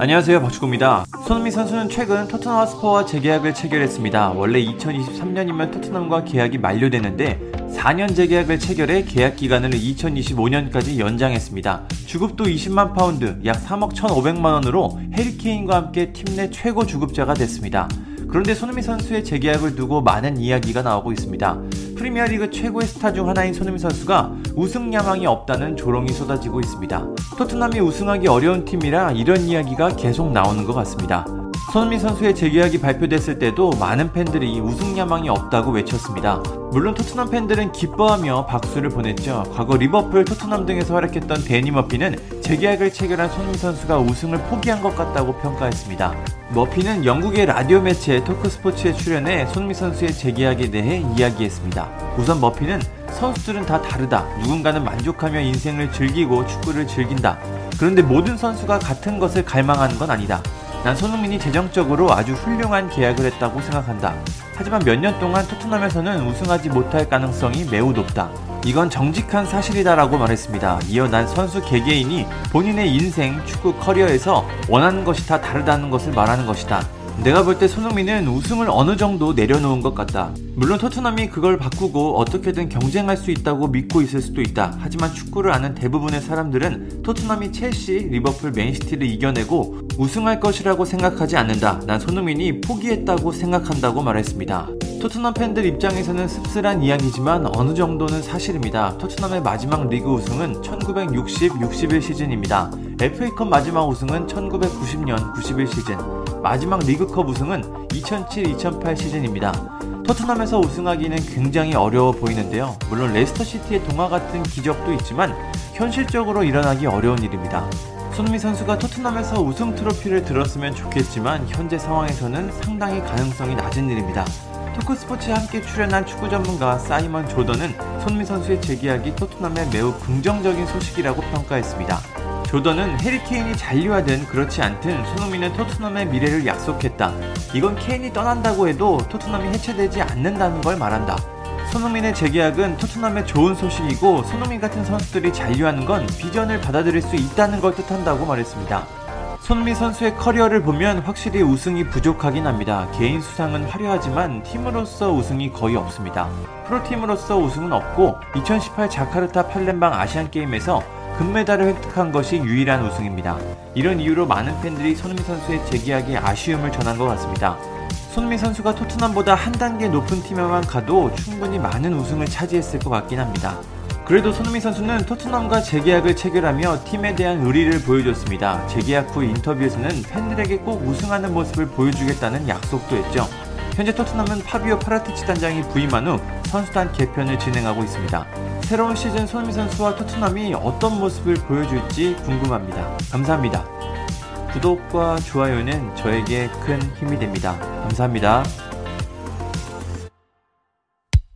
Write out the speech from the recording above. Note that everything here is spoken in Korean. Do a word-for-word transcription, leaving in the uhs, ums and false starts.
안녕하세요, 박주구입니다. 손흥민 선수는 최근 토트넘 핫스퍼와 재계약을 체결했습니다. 원래 이천이십삼 년이면 토트넘과 계약이 만료되는데 사 년 재계약을 체결해 계약 기간을 이천이십오 년까지 연장했습니다. 주급도 이십만 파운드, 약 삼억 천오백만 원으로 해리케인과 함께 팀 내 최고 주급자가 됐습니다. 그런데 손흥민 선수의 재계약을 두고 많은 이야기가 나오고 있습니다. 프리미어리그 최고의 스타 중 하나인 손흥민 선수가 우승 야망이 없다는 조롱이 쏟아지고 있습니다. 토트넘이 우승하기 어려운 팀이라 이런 이야기가 계속 나오는 것 같습니다. 손흥민 선수의 재계약이 발표됐을 때도 많은 팬들이 우승 야망이 없다고 외쳤습니다. 물론 토트넘 팬들은 기뻐하며 박수를 보냈죠. 과거 리버풀, 토트넘 등에서 활약했던 데니 머피는 재계약을 체결한 손흥민 선수가 우승을 포기한 것 같다고 평가했습니다. 머피는 영국의 라디오 매체 토크스포츠에 출연해 손흥민 선수의 재계약에 대해 이야기했습니다. 우선 머피는 선수들은 다 다르다. 누군가는 만족하며 인생을 즐기고 축구를 즐긴다. 그런데 모든 선수가 같은 것을 갈망하는 건 아니다. 난 손흥민이 재정적으로 아주 훌륭한 계약을 했다고 생각한다. 하지만 몇 년 동안 토트넘에서는 우승하지 못할 가능성이 매우 높다. 이건 정직한 사실이다 라고 말했습니다. 이어 난 선수 개개인이 본인의 인생, 축구 커리어에서 원하는 것이 다 다르다는 것을 말하는 것이다. 내가 볼 때 손흥민은 우승을 어느 정도 내려놓은 것 같다. 물론 토트넘이 그걸 바꾸고 어떻게든 경쟁할 수 있다고 믿고 있을 수도 있다. 하지만 축구를 아는 대부분의 사람들은 토트넘이 첼시, 리버풀, 맨시티를 이겨내고 우승할 것이라고 생각하지 않는다. 난 손흥민이 포기했다고 생각한다고 말했습니다. 토트넘 팬들 입장에서는 씁쓸한 이야기지만 어느 정도는 사실입니다. 토트넘의 마지막 리그 우승은 천구백육십 육십일 시즌입니다. 에프에이컵 마지막 우승은 천구백구십 년 구십일 시즌, 마지막 리그컵 우승은 이천칠 이천팔 시즌입니다. 토트넘에서 우승하기는 굉장히 어려워 보이는데요. 물론 레스터시티의 동화 같은 기적도 있지만 현실적으로 일어나기 어려운 일입니다. 손흥민 선수가 토트넘에서 우승 트로피를 들었으면 좋겠지만 현재 상황에서는 상당히 가능성이 낮은 일입니다. 토크스포츠에 함께 출연한 축구 전문가 사이먼 조던은 손흥민 선수의 재계약이 토트넘에 매우 긍정적인 소식이라고 평가했습니다. 조던은 해리케인이 잔류하든 그렇지 않든 손흥민은 토트넘의 미래를 약속했다. 이건 케인이 떠난다고 해도 토트넘이 해체되지 않는다는 걸 말한다. 손흥민의 재계약은 토트넘의 좋은 소식이고 손흥민 같은 선수들이 잔류하는 건 비전을 받아들일 수 있다는 걸 뜻한다고 말했습니다. 손흥민 선수의 커리어를 보면 확실히 우승이 부족하긴 합니다. 개인 수상은 화려하지만 팀으로서 우승이 거의 없습니다. 프로팀으로서 우승은 없고 이천십팔 자카르타 팔렘방 아시안게임에서 금메달을 획득한 것이 유일한 우승입니다. 이런 이유로 많은 팬들이 손흥민 선수의 재계약에 아쉬움을 전한 것 같습니다. 손흥민 선수가 토트넘보다 한 단계 높은 팀에만 가도 충분히 많은 우승을 차지했을 것 같긴 합니다. 그래도 손흥민 선수는 토트넘과 재계약을 체결하며 팀에 대한 의리를 보여줬습니다. 재계약 후 인터뷰에서는 팬들에게 꼭 우승하는 모습을 보여주겠다는 약속도 했죠. 현재 토트넘은 파비오 파라티치 단장이 부임한 후 선수단 개편을 진행하고 있습니다. 새로운 시즌 손흥민 선수와 토트넘이 어떤 모습을 보여줄지 궁금합니다. 감사합니다. 구독과 좋아요는 저에게 큰 힘이 됩니다. 감사합니다.